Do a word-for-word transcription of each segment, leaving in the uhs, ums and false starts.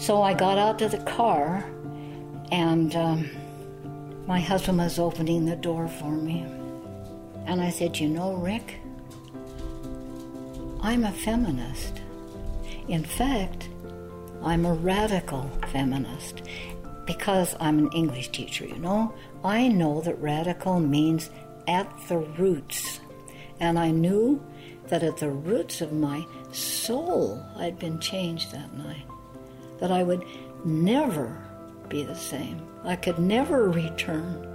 So I got out to the car, and um, my husband was opening the door for me. And I said, you know, Rick, I'm a feminist. In fact, I'm a radical feminist, because I'm an English teacher, you know. I know that radical means at the roots. And I knew that at the roots of my soul I'd been changed that night, that I would never be the same. I could never return.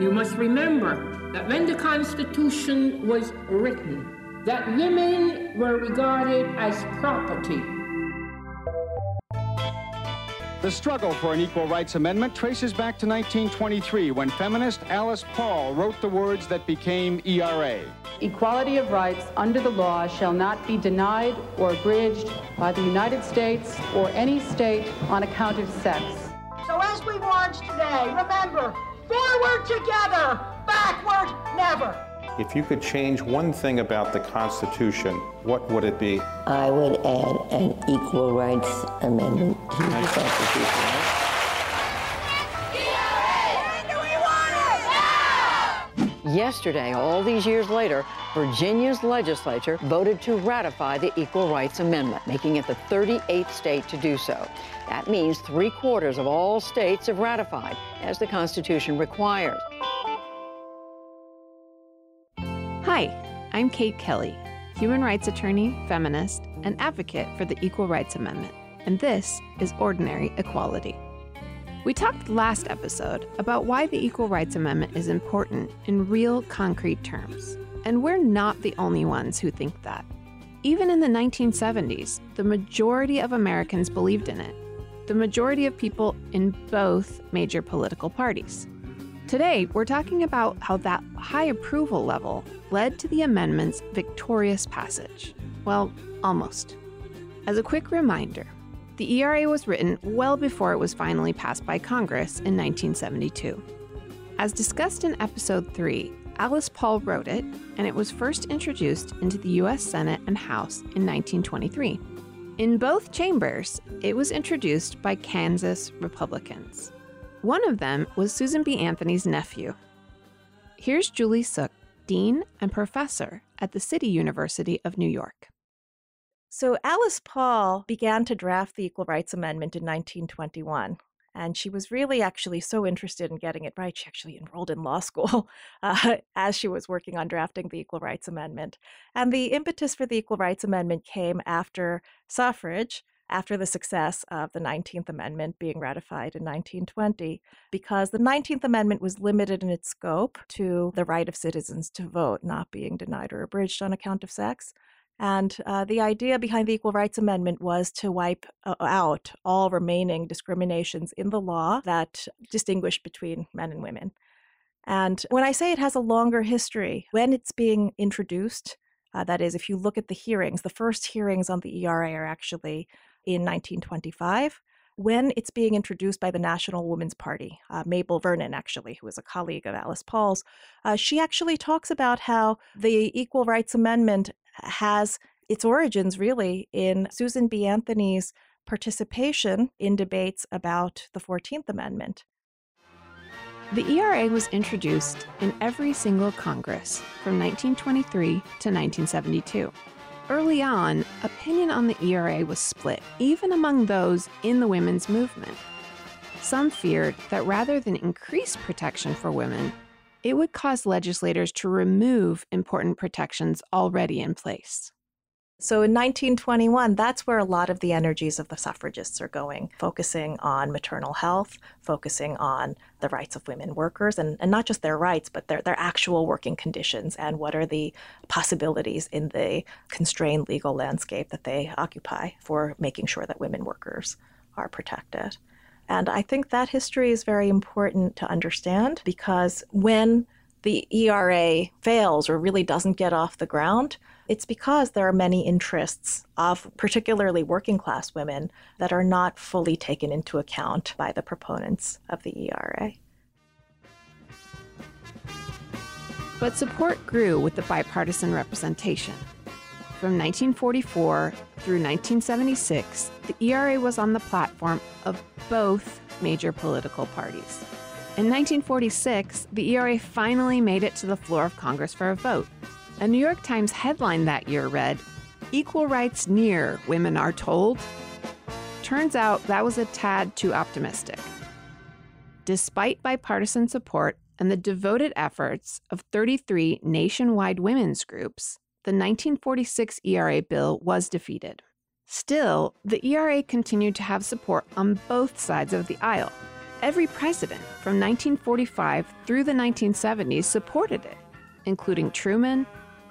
You must remember that when the Constitution was written, that women were regarded as property. The struggle for an equal rights amendment traces back to nineteen twenty-three, when feminist Alice Paul wrote the words that became E R A. Equality of rights under the law shall not be denied or abridged by the United States or any state on account of sex. So as we march today, remember, forward together, backward never. If you could change one thing about the Constitution, what would it be? I would add an equal rights amendment to the Constitution. When do we want it? Now! Yesterday, all these years later, Virginia's legislature voted to ratify the Equal Rights Amendment, making it the thirty-eighth state to do so. That means three-quarters of all states have ratified, as the Constitution requires. Hi, I'm Kate Kelly, human rights attorney, feminist, and advocate for the Equal Rights Amendment, and this is Ordinary Equality. We talked last episode about why the Equal Rights Amendment is important in real, concrete terms. And we're not the only ones who think that. Even in the nineteen seventies, the majority of Americans believed in it. The majority of people in both major political parties. Today, we're talking about how that high approval level led to the amendment's victorious passage. Well, almost. As a quick reminder, the E R A was written well before it was finally passed by Congress in nineteen seventy-two. As discussed in episode three, Alice Paul wrote it, and it was first introduced into the U S Senate and House in nineteen twenty-three. In both chambers, it was introduced by Kansas Republicans. One of them was Susan B. Anthony's nephew. Here's Julie Suk, dean and professor at the City University of New York. So Alice Paul began to draft the Equal Rights Amendment in nineteen twenty-one. And she was really actually so interested in getting it right, she actually enrolled in law school uh, as she was working on drafting the Equal Rights Amendment. And the impetus for the Equal Rights Amendment came after suffrage, after the success of the nineteenth Amendment being ratified in nineteen twenty, because the nineteenth Amendment was limited in its scope to the right of citizens to vote not being denied or abridged on account of sex. And uh, the idea behind the Equal Rights Amendment was to wipe out all remaining discriminations in the law that distinguished between men and women. And when I say it has a longer history, when it's being introduced, uh, that is, if you look at the hearings, the first hearings on the E R A are actually in nineteen twenty-five, when it's being introduced by the National Woman's Party, uh, Mabel Vernon, actually, who was a colleague of Alice Paul's, uh, she actually talks about how the Equal Rights Amendment has its origins really in Susan B. Anthony's participation in debates about the fourteenth Amendment. The E R A was introduced in every single Congress from nineteen twenty-three to nineteen seventy-two. Early on, opinion on the E R A was split, even among those in the women's movement. Some feared that rather than increase protection for women, it would cause legislators to remove important protections already in place. So in nineteen twenty-one, that's where a lot of the energies of the suffragists are going, focusing on maternal health, focusing on the rights of women workers, and, and not just their rights, but their, their actual working conditions and what are the possibilities in the constrained legal landscape that they occupy for making sure that women workers are protected. And I think that history is very important to understand, because when the E R A fails or really doesn't get off the ground, it's because there are many interests of particularly working class women that are not fully taken into account by the proponents of the E R A. But support grew with the bipartisan representation. From nineteen forty-four through nineteen seventy-six, the E R A was on the platform of both major political parties. In nineteen forty-six, the E R A finally made it to the floor of Congress for a vote. A New York Times headline that year read, "Equal rights near, women are told." Turns out that was a tad too optimistic. Despite bipartisan support and the devoted efforts of thirty-three nationwide women's groups, the nineteen forty-six E R A bill was defeated. Still, the E R A continued to have support on both sides of the aisle. Every president from nineteen forty-five through the nineteen seventies supported it, including Truman,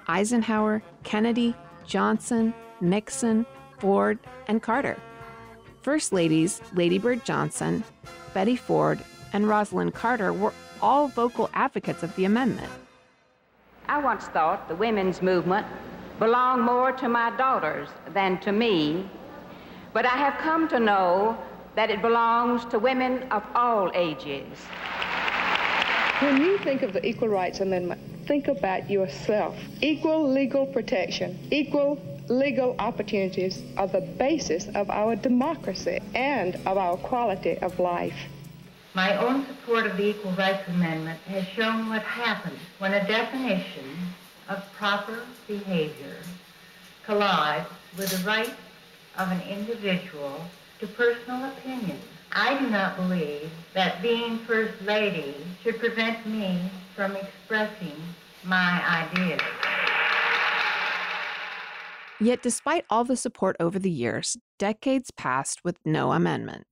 Eisenhower, Kennedy, Johnson, Nixon, Ford, and Carter. First Ladies Lady Bird Johnson, Betty Ford, and Rosalind Carter were all vocal advocates of the amendment. I once thought the women's movement belonged more to my daughters than to me, but I have come to know that it belongs to women of all ages. When you think of the Equal Rights Amendment, think about yourself. Equal legal protection, equal legal opportunities are the basis of our democracy and of our quality of life. My own support of the Equal Rights Amendment has shown what happens when a definition of proper behavior collides with the right of an individual to personal opinion. I do not believe that being First Lady should prevent me from expressing my ideas. Yet despite all the support over the years, decades passed with no amendment.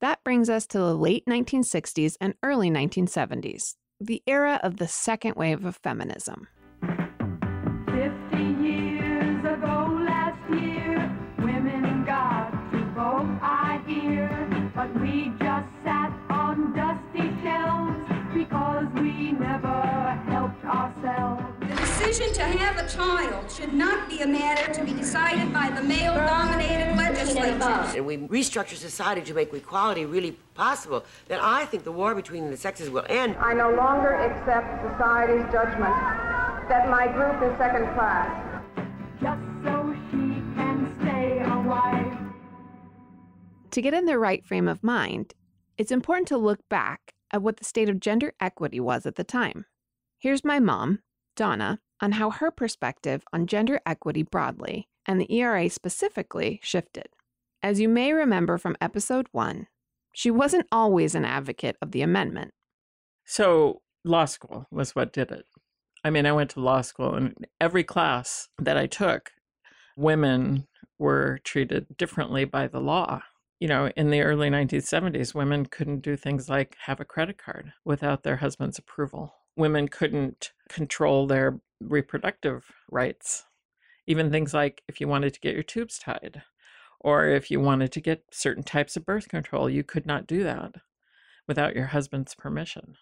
That brings us to the late nineteen sixties and early nineteen seventies, the era of the second wave of feminism. Fifty years ago last year, women got to vote, I hear, but we just sat on dusty shelves because we never helped ourselves. The decision to have a child should not be a matter to be decided by the male-dominated legislature. And we restructure society to make equality really possible. Then I think the war between the sexes will end. I no longer accept society's judgment that my group is second class. Just so she can stay alive. To get in the right frame of mind, it's important to look back at what the state of gender equity was at the time. Here's my mom, Donna, on how her perspective on gender equity broadly, and the E R A specifically, shifted. As you may remember from episode one, she wasn't always an advocate of the amendment. So law school was what did it. I mean, I went to law school, and every class that I took, women were treated differently by the law. You know, in the early nineteen seventies, women couldn't do things like have a credit card without their husband's approval. Women couldn't control their reproductive rights. Even things like if you wanted to get your tubes tied, or if you wanted to get certain types of birth control, you could not do that without your husband's permission.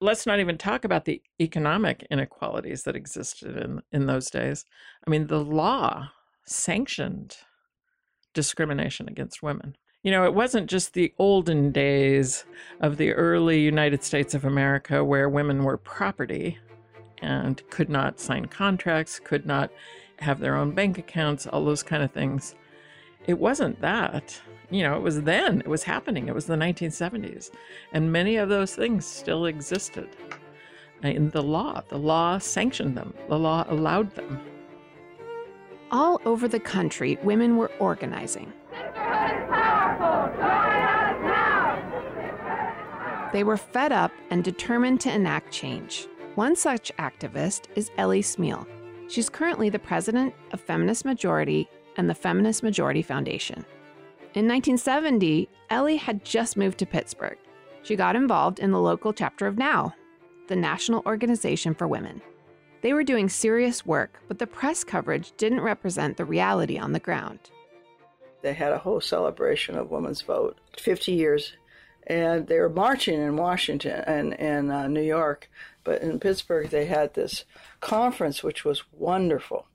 Let's not even talk about the economic inequalities that existed in, in those days. I mean, the law sanctioned discrimination against women. You know, it wasn't just the olden days of the early United States of America where women were property and could not sign contracts, could not have their own bank accounts, all those kind of things. It wasn't that. You know, it was then. It was happening. It was the nineteen seventies. And many of those things still existed in the law. The law sanctioned them. The law allowed them. All over the country, women were organizing. They were fed up and determined to enact change. One such activist is Ellie Smeal. She's currently the president of Feminist Majority and the Feminist Majority Foundation. In nineteen seventy, Ellie had just moved to Pittsburgh. She got involved in the local chapter of NOW, the National Organization for Women. They were doing serious work, but the press coverage didn't represent the reality on the ground. They had a whole celebration of women's vote, fifty years. And they were marching in Washington and, and uh, New York, but in Pittsburgh they had this conference, which was wonderful.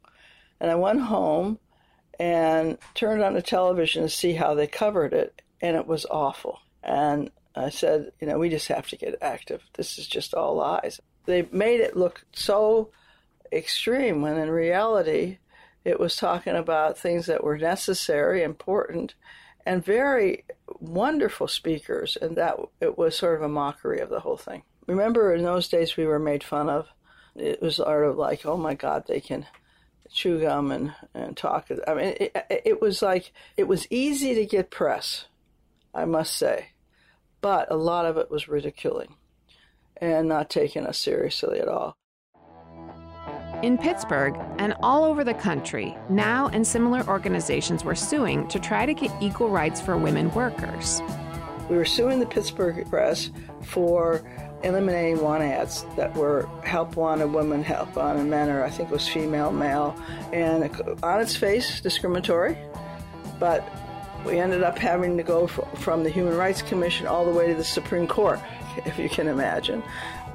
And I went home and turned on the television to see how they covered it, and it was awful. And I said, you know, we just have to get active. This is just all lies. They made it look so extreme when in reality It was talking about things that were necessary, important, and very wonderful speakers. And that it was sort of a mockery of the whole thing. Remember, in those days, we were made fun of. It was sort of like, oh, my God, they can chew gum and, and talk. I mean, it, it was like it was easy to get press, I must say. But a lot of it was ridiculing and not taking us seriously at all. In Pittsburgh and all over the country, NOW and similar organizations were suing to try to get equal rights for women workers. We were suing the Pittsburgh Press for eliminating want ads that were help wanted women, help wanted men, or I think it was female, male, and on its face, discriminatory. But we ended up having to go from the Human Rights Commission all the way to the Supreme Court, if you can imagine.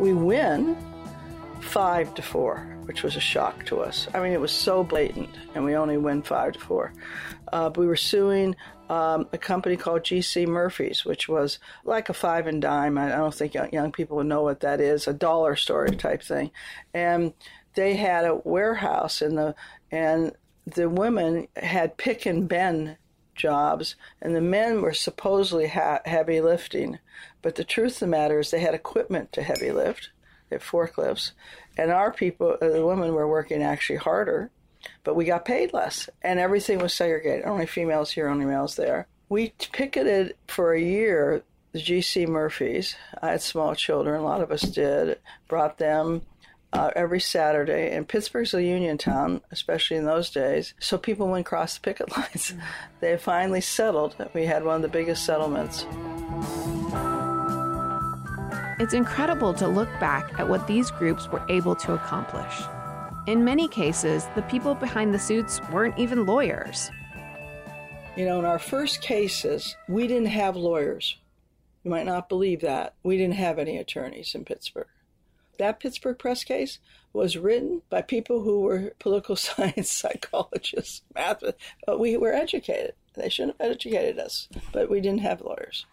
We win five to four, which was a shock to us. I mean, it was so blatant, and we only win five to four. Uh, we were suing um, a company called G C. Murphy's, which was like a five and dime. I don't think young people would know what that is, a dollar store type thing. And they had a warehouse, in the, and the women had pick and bend jobs, and the men were supposedly ha- heavy lifting. But the truth of the matter is they had equipment to heavy lift, they had forklifts, and our people, the women, were working actually harder, but we got paid less, and everything was segregated. Only females here, only males there. We picketed for a year the G C. Murphy's. I had small children, a lot of us did, brought them Uh, every Saturday, and Pittsburgh's a union town, especially in those days, so people went across the picket lines. They finally settled. We had one of the biggest settlements. It's incredible to look back at what these groups were able to accomplish. In many cases, the people behind the suits weren't even lawyers. You know, in our first cases, we didn't have lawyers. You might not believe that. We didn't have any attorneys in Pittsburgh. That Pittsburgh Press case was written by people who were political science psychologists, math, but we were educated. They shouldn't have educated us, but we didn't have lawyers.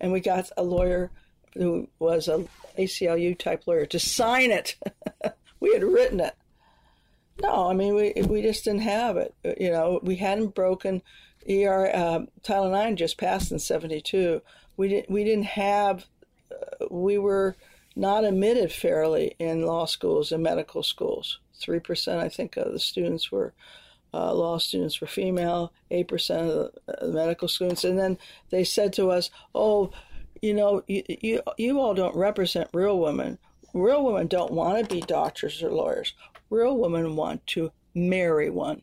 And we got a lawyer who was an A C L U-type lawyer to sign it. We had written it. No, I mean, we we just didn't have it. You know, we hadn't broken E R. Uh, Title nine just passed in seventy-two. We didn't, we didn't have, uh, we were... not admitted fairly in law schools and medical schools. Three percent, I think, of the students were uh, law students were female. Eight percent of the medical students, and then they said to us, "Oh, you know, you you, you all don't represent real women. Real women don't want to be doctors or lawyers. Real women want to marry one."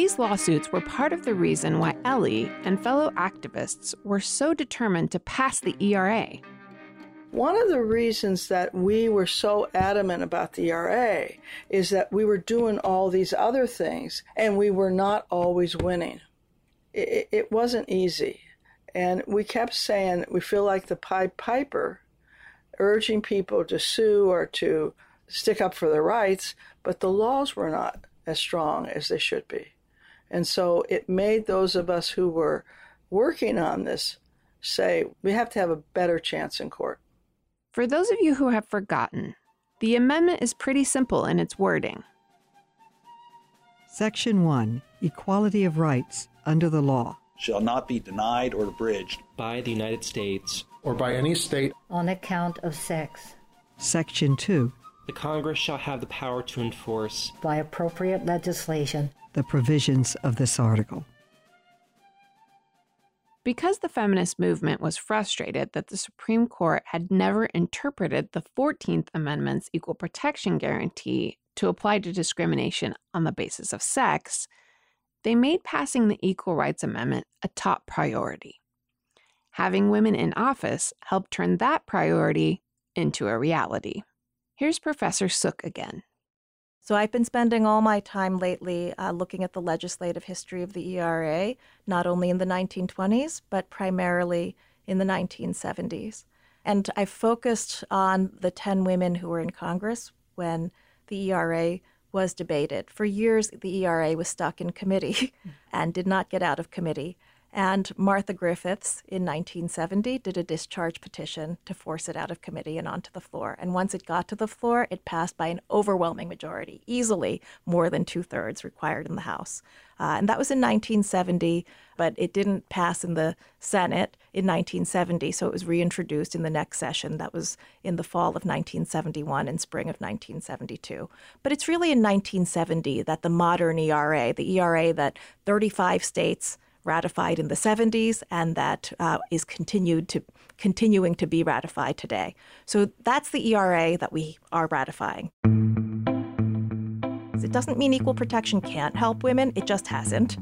These lawsuits were part of the reason why Ellie and fellow activists were so determined to pass the E R A. One of the reasons that we were so adamant about the E R A is that we were doing all these other things and we were not always winning. It, it wasn't easy. And we kept saying we feel like the Pied Piper, urging people to sue or to stick up for their rights, but the laws were not as strong as they should be. And so it made those of us who were working on this say, we have to have a better chance in court. For those of you who have forgotten, the amendment is pretty simple in its wording. Section one, equality of rights under the law. Shall not be denied or abridged by the United States or by any state on account of sex. Section two, the Congress shall have the power to enforce, by appropriate legislation, the provisions of this article. Because the feminist movement was frustrated that the Supreme Court had never interpreted the fourteenth Amendment's Equal Protection Guarantee to apply to discrimination on the basis of sex, they made passing the Equal Rights Amendment a top priority. Having women in office helped turn that priority into a reality. Here's Professor Suk again. So I've been spending all my time lately uh, looking at the legislative history of the E R A, not only in the nineteen twenties, but primarily in the nineteen seventies. And I focused on the ten women who were in Congress when the E R A was debated. For years, the E R A was stuck in committee and did not get out of committee. And Martha Griffiths in nineteen seventy did a discharge petition to force it out of committee and onto the floor. And once it got to the floor, it passed by an overwhelming majority, easily more than two-thirds required in the House. Uh, and that was in nineteen seventy, but it didn't pass in the Senate in nineteen seventy, so it was reintroduced in the next session. That was in the fall of nineteen seventy-one and spring of nineteen seventy-two. But it's really in nineteen seventy that the modern E R A, the E R A that thirty-five states ratified in the seventies, and that uh, is continued to continuing to be ratified today. So that's the E R A that we are ratifying. It doesn't mean equal protection can't help women, it just hasn't.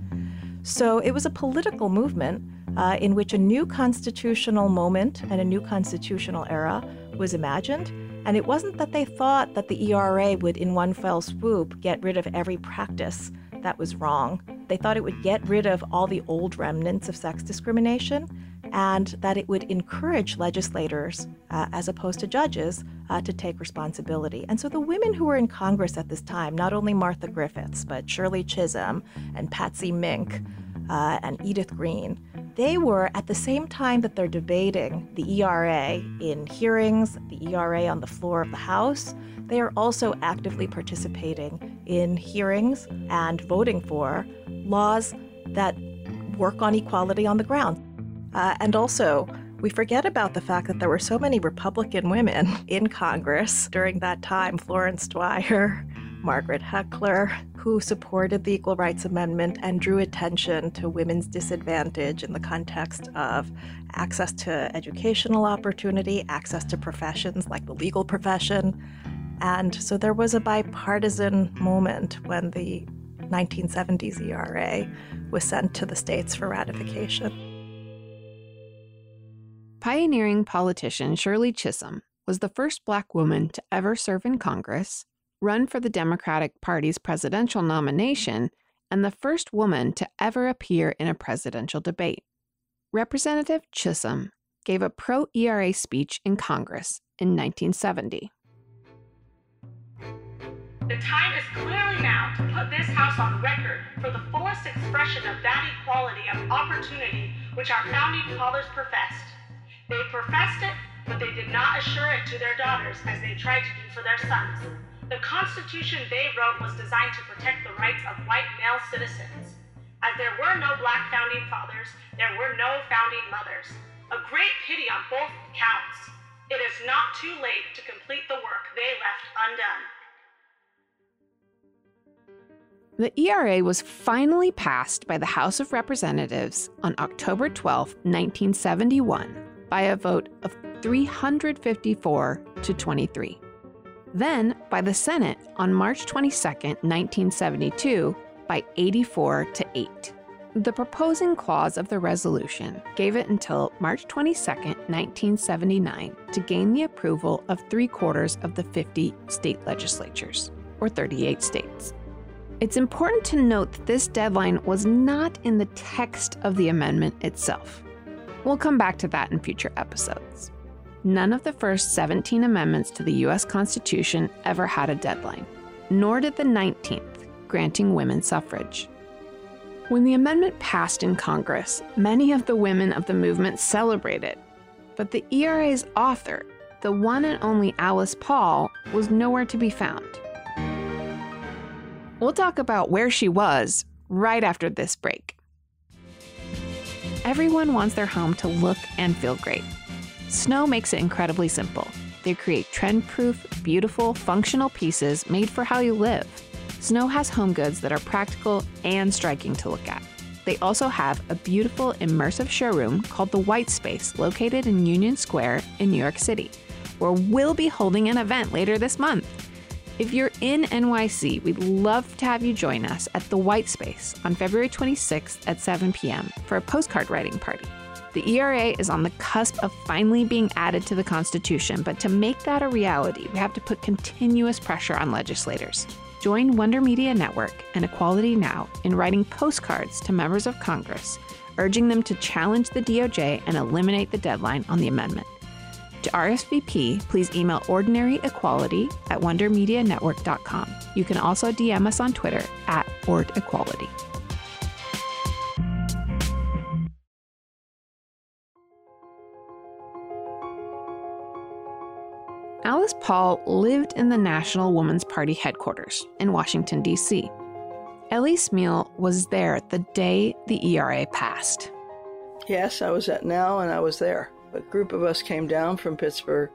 So it was a political movement uh, in which a new constitutional moment and a new constitutional era was imagined. And it wasn't that they thought that the E R A would in one fell swoop get rid of every practice that was wrong. They thought it would get rid of all the old remnants of sex discrimination and that it would encourage legislators, uh, as opposed to judges, uh, to take responsibility. And so the women who were in Congress at this time, not only Martha Griffiths, but Shirley Chisholm and Patsy Mink uh, and Edith Green, they were, at the same time that they're debating the E R A in hearings, the E R A on the floor of the House, they are also actively participating in hearings and voting for laws that work on equality on the ground. Uh, and also, we forget about the fact that there were so many Republican women in Congress during that time, Florence Dwyer, Margaret Heckler, who supported the Equal Rights Amendment and drew attention to women's disadvantage in the context of access to educational opportunity, access to professions like the legal profession. And so there was a bipartisan moment when the nineteen seventies E R A was sent to the states for ratification. Pioneering politician Shirley Chisholm was the first Black woman to ever serve in Congress, run for the Democratic Party's presidential nomination, and the first woman to ever appear in a presidential debate. Representative Chisholm gave a pro-E R A speech in Congress in nineteen seventy. The time is clearly now to put this House on record for the fullest expression of that equality of opportunity which our founding fathers professed. They professed it, but they did not assure it to their daughters as they tried to do for their sons. The Constitution they wrote was designed to protect the rights of white male citizens. As there were no Black founding fathers, there were no founding mothers. A great pity on both counts. It is not too late to complete the work they left undone. The E R A was finally passed by the House of Representatives on October twelfth, nineteen seventy-one, by a vote of three hundred fifty-four to twenty-three. Then, by the Senate on March twenty-second, nineteen seventy-two, by eighty-four to eight. The proposing clause of the resolution gave it until March twenty-second, nineteen seventy-nine, to gain the approval of three-quarters of the fifty state legislatures, or thirty-eight states. It's important to note that this deadline was not in the text of the amendment itself. We'll come back to that in future episodes. None of the first seventeen amendments to the U S Constitution ever had a deadline, nor did the nineteenth, granting women suffrage. When the amendment passed in Congress, many of the women of the movement celebrated. But the E R A's author, the one and only Alice Paul, was nowhere to be found. We'll talk about where she was right after this break. Everyone wants their home to look and feel great. Snow makes it incredibly simple. They create trend-proof, beautiful, functional pieces made for how you live. Snow has home goods that are practical and striking to look at. They also have a beautiful, immersive showroom called The White Space, located in Union Square in New York City, where we'll be holding an event later this month. If you're in N Y C, we'd love to have you join us at The White Space on February twenty-sixth at seven p.m. for a postcard writing party. The E R A is on the cusp of finally being added to the Constitution, but to make that a reality, we have to put continuous pressure on legislators. Join Wonder Media Network and Equality Now in writing postcards to members of Congress, urging them to challenge the D O J and eliminate the deadline on the amendment. To R S V P, please email ordinaryequality at wonder media network dot com. You can also D M us on Twitter at ordequality. Alice Paul lived in the National Woman's Party headquarters in Washington, D C Ellie Smeal was there the day the E R A passed. Yes, I was at NOW and I was there. A group of us came down from Pittsburgh.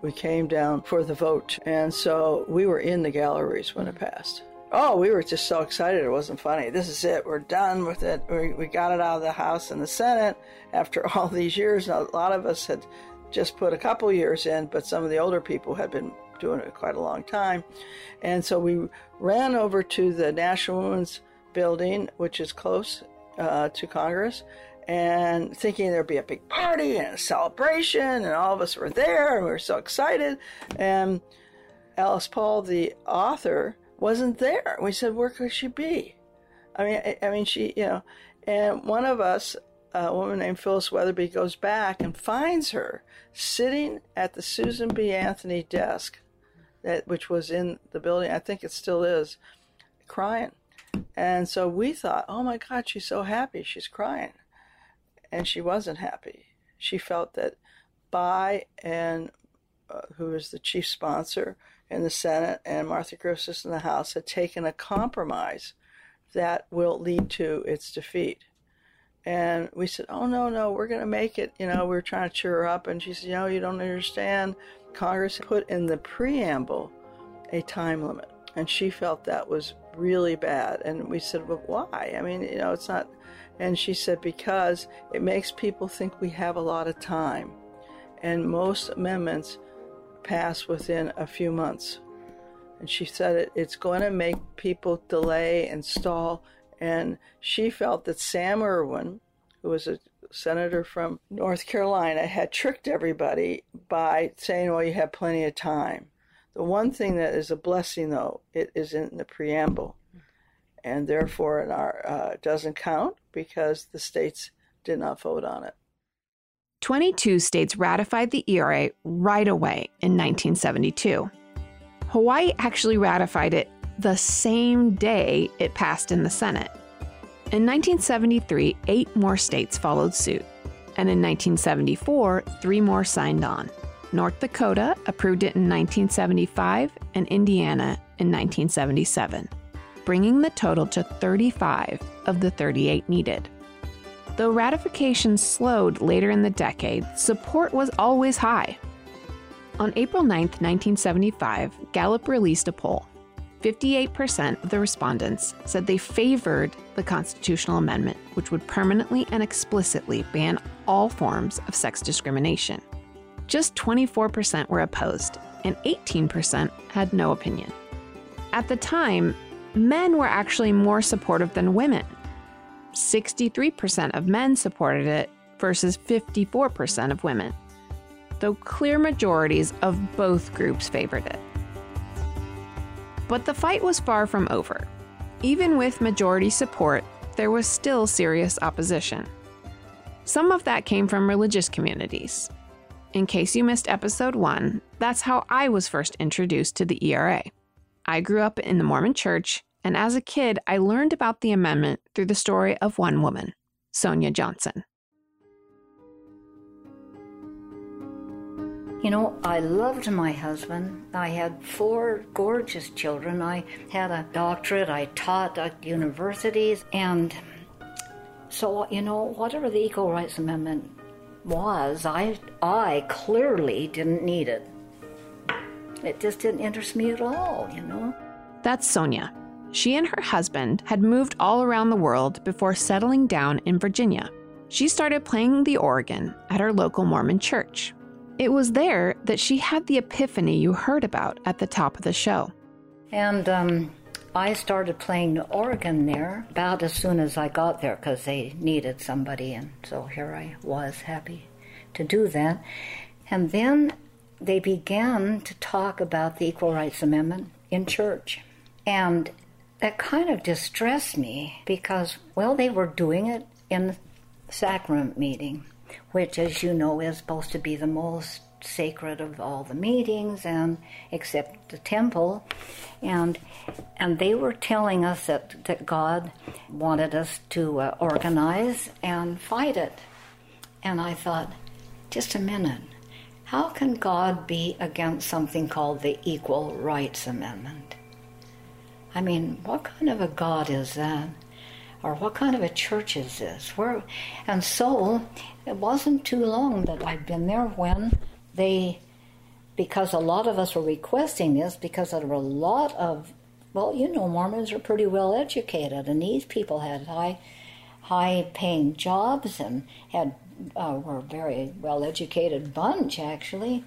We came down for the vote. And so we were in the galleries when it passed. Oh, we were just so excited. It wasn't funny. This is it. We're done with it. We, we got it out of the House and the Senate after all these years. Now, a lot of us had just put a couple years in, but some of the older people had been doing it quite a long time. And so we ran over to the National Women's Building, which is close uh, to Congress, and thinking there'd be a big party and a celebration, and all of us were there, and we were so excited. And Alice Paul, the author, wasn't there. We said, where could she be? I mean, I, I mean, she, you know, and one of us, a woman named Phyllis Weatherby, goes back and finds her sitting at the Susan B. Anthony desk, that which was in the building, I think it still is, crying. And so we thought, oh my God, she's so happy, she's crying. And she wasn't happy. She felt that Bai, and, uh, who was the chief sponsor in the Senate, and Martha Griffiths in the House, had taken a compromise that will lead to its defeat. And we said, oh, no, no, we're going to make it. You know, we were trying to cheer her up. And she said, no, you don't understand. Congress put in the preamble a time limit. And she felt that was really bad. And we said, well, why? I mean, you know, it's not... And she said, because it makes people think we have a lot of time. And most amendments pass within a few months. And she said, it, it's going to make people delay and stall. And she felt that Sam Ervin, who was a senator from North Carolina, had tricked everybody by saying, well, you have plenty of time. The one thing that is a blessing, though, it is in the preamble. And therefore in our, uh, doesn't count because the states did not vote on it. twenty-two states ratified the E R A right away in nineteen seventy-two. Hawaii actually ratified it the same day it passed in the Senate. In nineteen seventy-three, eight more states followed suit. And in nineteen seventy-four, three more signed on. North Dakota approved it in nineteen seventy-five and Indiana in nineteen seventy-seven. Bringing the total to thirty-five of the thirty-eight needed. Though ratification slowed later in the decade, support was always high. On April ninth, nineteen seventy-five, Gallup released a poll. fifty-eight percent of the respondents said they favored the constitutional amendment, which would permanently and explicitly ban all forms of sex discrimination. Just twenty-four percent were opposed, and eighteen percent had no opinion. At the time, men were actually more supportive than women. sixty-three percent of men supported it versus fifty-four percent of women, though clear majorities of both groups favored it. But the fight was far from over. Even with majority support, there was still serious opposition. Some of that came from religious communities. In case you missed episode one, that's how I was first introduced to the E R A. I grew up in the Mormon church, and as a kid, I learned about the amendment through the story of one woman, Sonia Johnson. You know, I loved my husband. I had four gorgeous children. I had a doctorate. I taught at universities. And so, you know, whatever the Equal Rights Amendment was, I, I clearly didn't need it. It just didn't interest me at all, you know. That's Sonia. She and her husband had moved all around the world before settling down in Virginia. She started playing the organ at her local Mormon church. It was there that she had the epiphany you heard about at the top of the show. And um, I started playing the organ there about as soon as I got there because they needed somebody. And so here I was, happy to do that. And then they began to talk about the Equal Rights Amendment in church. And that kind of distressed me because, well, they were doing it in the sacrament meeting, which, as you know, is supposed to be the most sacred of all the meetings, and except the temple. And and they were telling us that, that God wanted us to uh, organize and fight it. And I thought, just a minute. How can God be against something called the Equal Rights Amendment? I mean, what kind of a God is that? Or what kind of a church is this? Where? And so it wasn't too long that I'd been there when they, because a lot of us were requesting this, because there were a lot of, well, you know, Mormons are pretty well educated, and these people had high, high-paying jobs and had uh, were a very well-educated bunch, actually.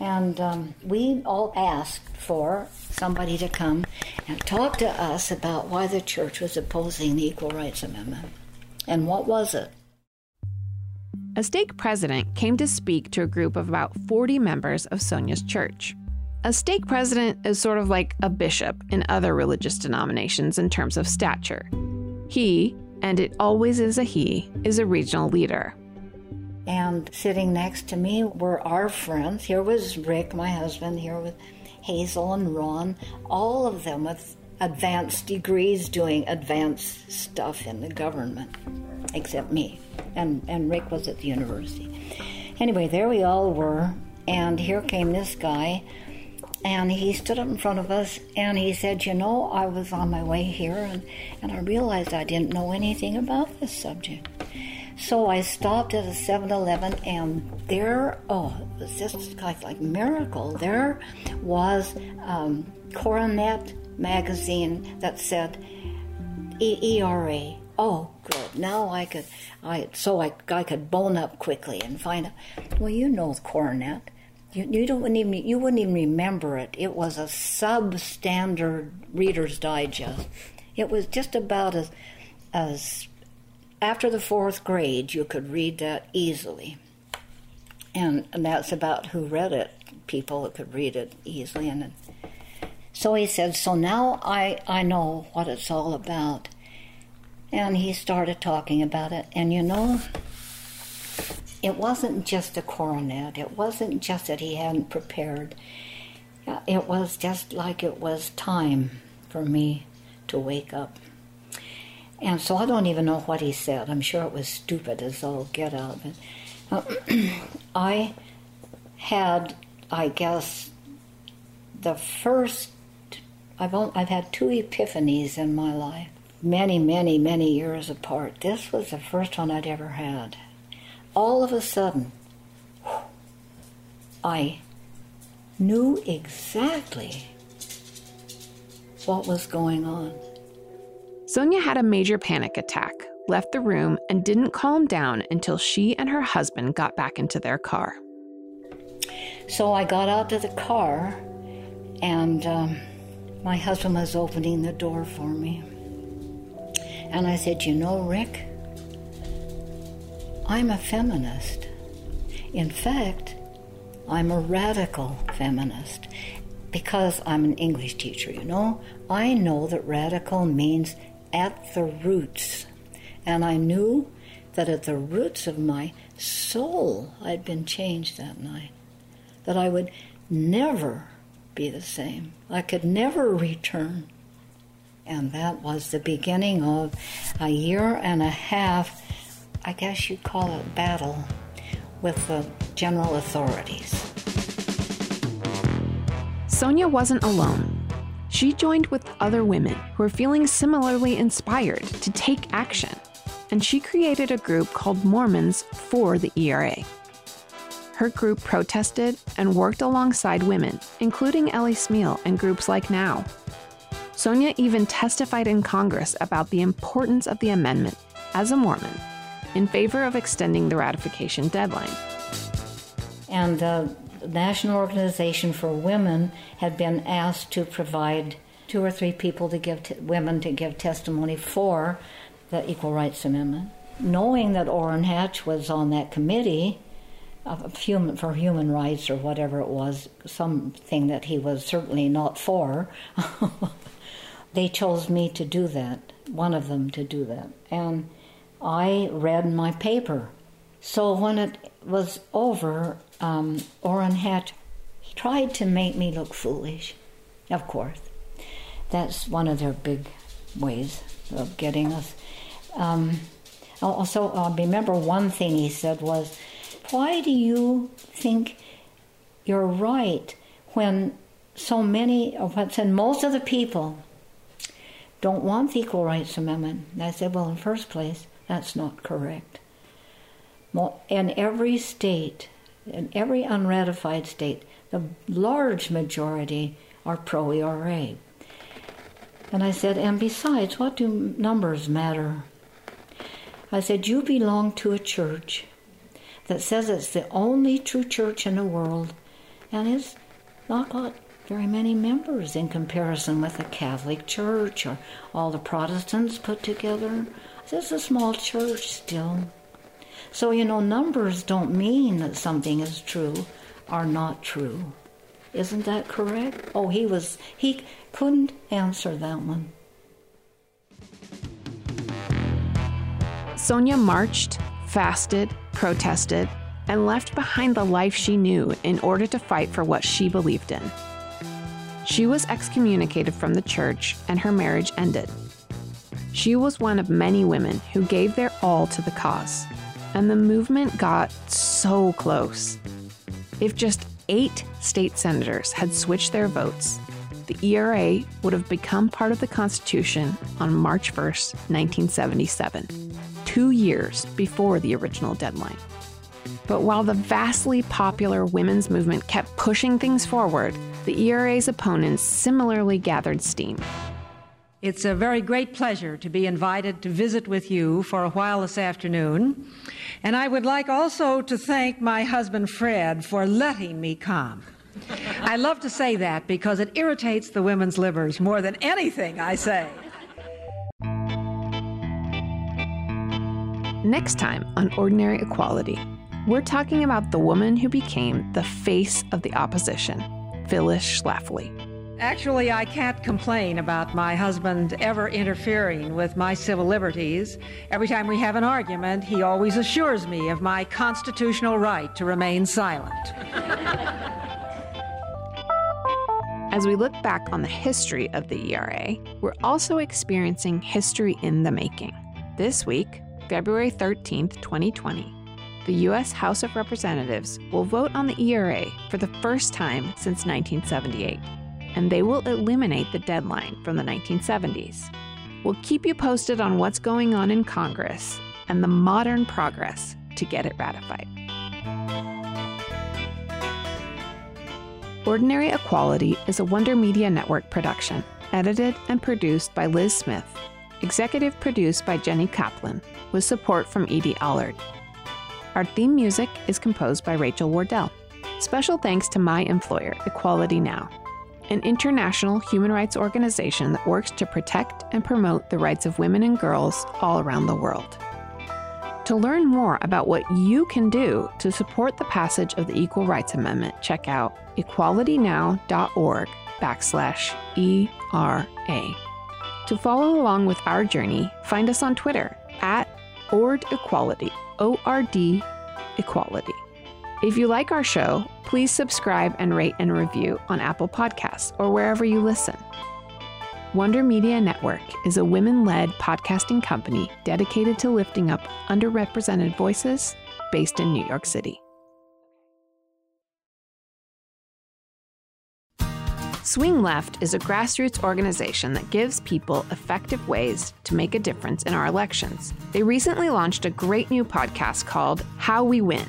And um, we all asked for somebody to come and talk to us about why the church was opposing the Equal Rights Amendment. And what was it? A stake president came to speak to a group of about forty members of Sonia's church. A stake president is sort of like a bishop in other religious denominations in terms of stature. He, and it always is a he, is a regional leader. And sitting next to me were our friends. Here was Rick, my husband, here was Hazel and Ron, all of them with advanced degrees doing advanced stuff in the government, except me. And, and Rick was at the university. Anyway, there we all were, and here came this guy, and he stood up in front of us, and he said, you know, I was on my way here, and, and I realized I didn't know anything about this subject. So I stopped at a seven eleven, and there, oh, it was just like a miracle. There was um, Coronet magazine that said E R A. Oh, good. Now I could, I so I, I could bone up quickly and find out. Well, you know Coronet. You you don't even you wouldn't even remember it. It was a substandard Reader's Digest. It was just about as as. After the fourth grade, you could read that easily. And, and that's about who read it, people that could read it easily. And so he said, so now I, I know what it's all about. And he started talking about it. And, you know, it wasn't just a coronet. It wasn't just that he hadn't prepared. It was just like it was time for me to wake up. And so I don't even know what he said. I'm sure it was stupid as all get out. But I had, I guess, the first, I've only, I've had two epiphanies in my life, many, many, many years apart. This was the first one I'd ever had. All of a sudden, I knew exactly what was going on. Sonia had a major panic attack, left the room, and didn't calm down until she and her husband got back into their car. So I got out to the car, and um, my husband was opening the door for me. And I said, you know, Rick, I'm a feminist. In fact, I'm a radical feminist. Because I'm an English teacher, you know, I know that radical means at the roots. And I knew that at the roots of my soul, I'd been changed that night. That I would never be the same. I could never return. And that was the beginning of a year and a half, I guess you'd call it battle, with the general authorities. Sonia wasn't alone. She joined with other women who were feeling similarly inspired to take action, and she created a group called Mormons for the E R A. Her group protested and worked alongside women, including Ellie Smeal and groups like NOW. Sonia even testified in Congress about the importance of the amendment as a Mormon in favor of extending the ratification deadline. And uh the National Organization for Women had been asked to provide two or three people to give te- women to give testimony for the Equal Rights Amendment. Knowing that Orrin Hatch was on that committee of human, for human rights or whatever it was, something that he was certainly not for, they chose me to do that, one of them to do that. And I read my paper. So when it was over, Um, Orrin Hatch tried to make me look foolish, of course. That's one of their big ways of getting us. Um, also, I remember one thing he said was, why do you think you're right when so many of what's in most of the people don't want the Equal Rights Amendment. And I said, well, in the first place, that's not correct. In every state, in every unratified state, the large majority are pro-E R A. And I said, and besides, what do numbers matter? I said, you belong to a church that says it's the only true church in the world, and it's not got very many members in comparison with the Catholic Church or all the Protestants put together. I said, it's a small church still. So, you know, numbers don't mean that something is true or not true. Isn't that correct? Oh, he was, he couldn't answer that one. Sonia marched, fasted, protested, and left behind the life she knew in order to fight for what she believed in. She was excommunicated from the church and her marriage ended. She was one of many women who gave their all to the cause, and the movement got so close. If just eight state senators had switched their votes, the E R A would have become part of the Constitution on March first, nineteen seventy-seven, two years before the original deadline. But while the vastly popular women's movement kept pushing things forward, the E R A's opponents similarly gathered steam. It's a very great pleasure to be invited to visit with you for a while this afternoon. And I would like also to thank my husband, Fred, for letting me come. I love to say that because it irritates the women's libbers more than anything I say. Next time on Ordinary Equality, we're talking about the woman who became the face of the opposition, Phyllis Schlafly. Actually, I can't complain about my husband ever interfering with my civil liberties. Every time we have an argument, he always assures me of my constitutional right to remain silent. As we look back on the history of the E R A, we're also experiencing history in the making. This week, February thirteenth, twenty twenty, the U S House of Representatives will vote on the E R A for the first time since nineteen seventy-eight. And they will eliminate the deadline from the nineteen seventies. We'll keep you posted on what's going on in Congress and the modern progress to get it ratified. Ordinary Equality is a Wonder Media Network production, edited and produced by Liz Smith, executive produced by Jenny Kaplan, with support from Edie Allard. Our theme music is composed by Rachel Wardell. Special thanks to my employer, Equality Now, an international human rights organization that works to protect and promote the rights of women and girls all around the world. To learn more about what you can do to support the passage of the Equal Rights Amendment, check out equalitynow.org backslash ERA. To follow along with our journey, find us on Twitter at Ord Equality, O R D Equality. If you like our show, please subscribe and rate and review on Apple Podcasts or wherever you listen. Wonder Media Network is a women-led podcasting company dedicated to lifting up underrepresented voices based in New York City. Swing Left is a grassroots organization that gives people effective ways to make a difference in our elections. They recently launched a great new podcast called How We Win.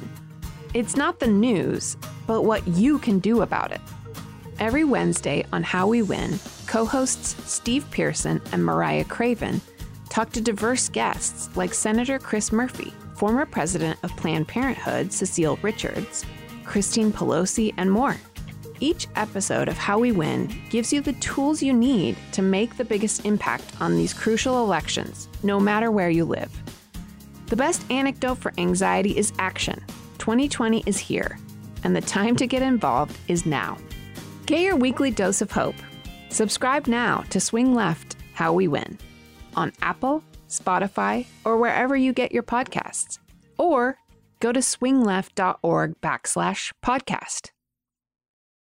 It's not the news, but what you can do about it. Every Wednesday on How We Win, co-hosts Steve Pearson and Mariah Craven talk to diverse guests like Senator Chris Murphy, former president of Planned Parenthood, Cecile Richards, Christine Pelosi, and more. Each episode of How We Win gives you the tools you need to make the biggest impact on these crucial elections, no matter where you live. The best antidote for anxiety is action. twenty twenty is here, and the time to get involved is now. Get your weekly dose of hope. Subscribe now to Swing Left, How We Win on Apple, Spotify, or wherever you get your podcasts. Or go to swingleft.org backslash podcast.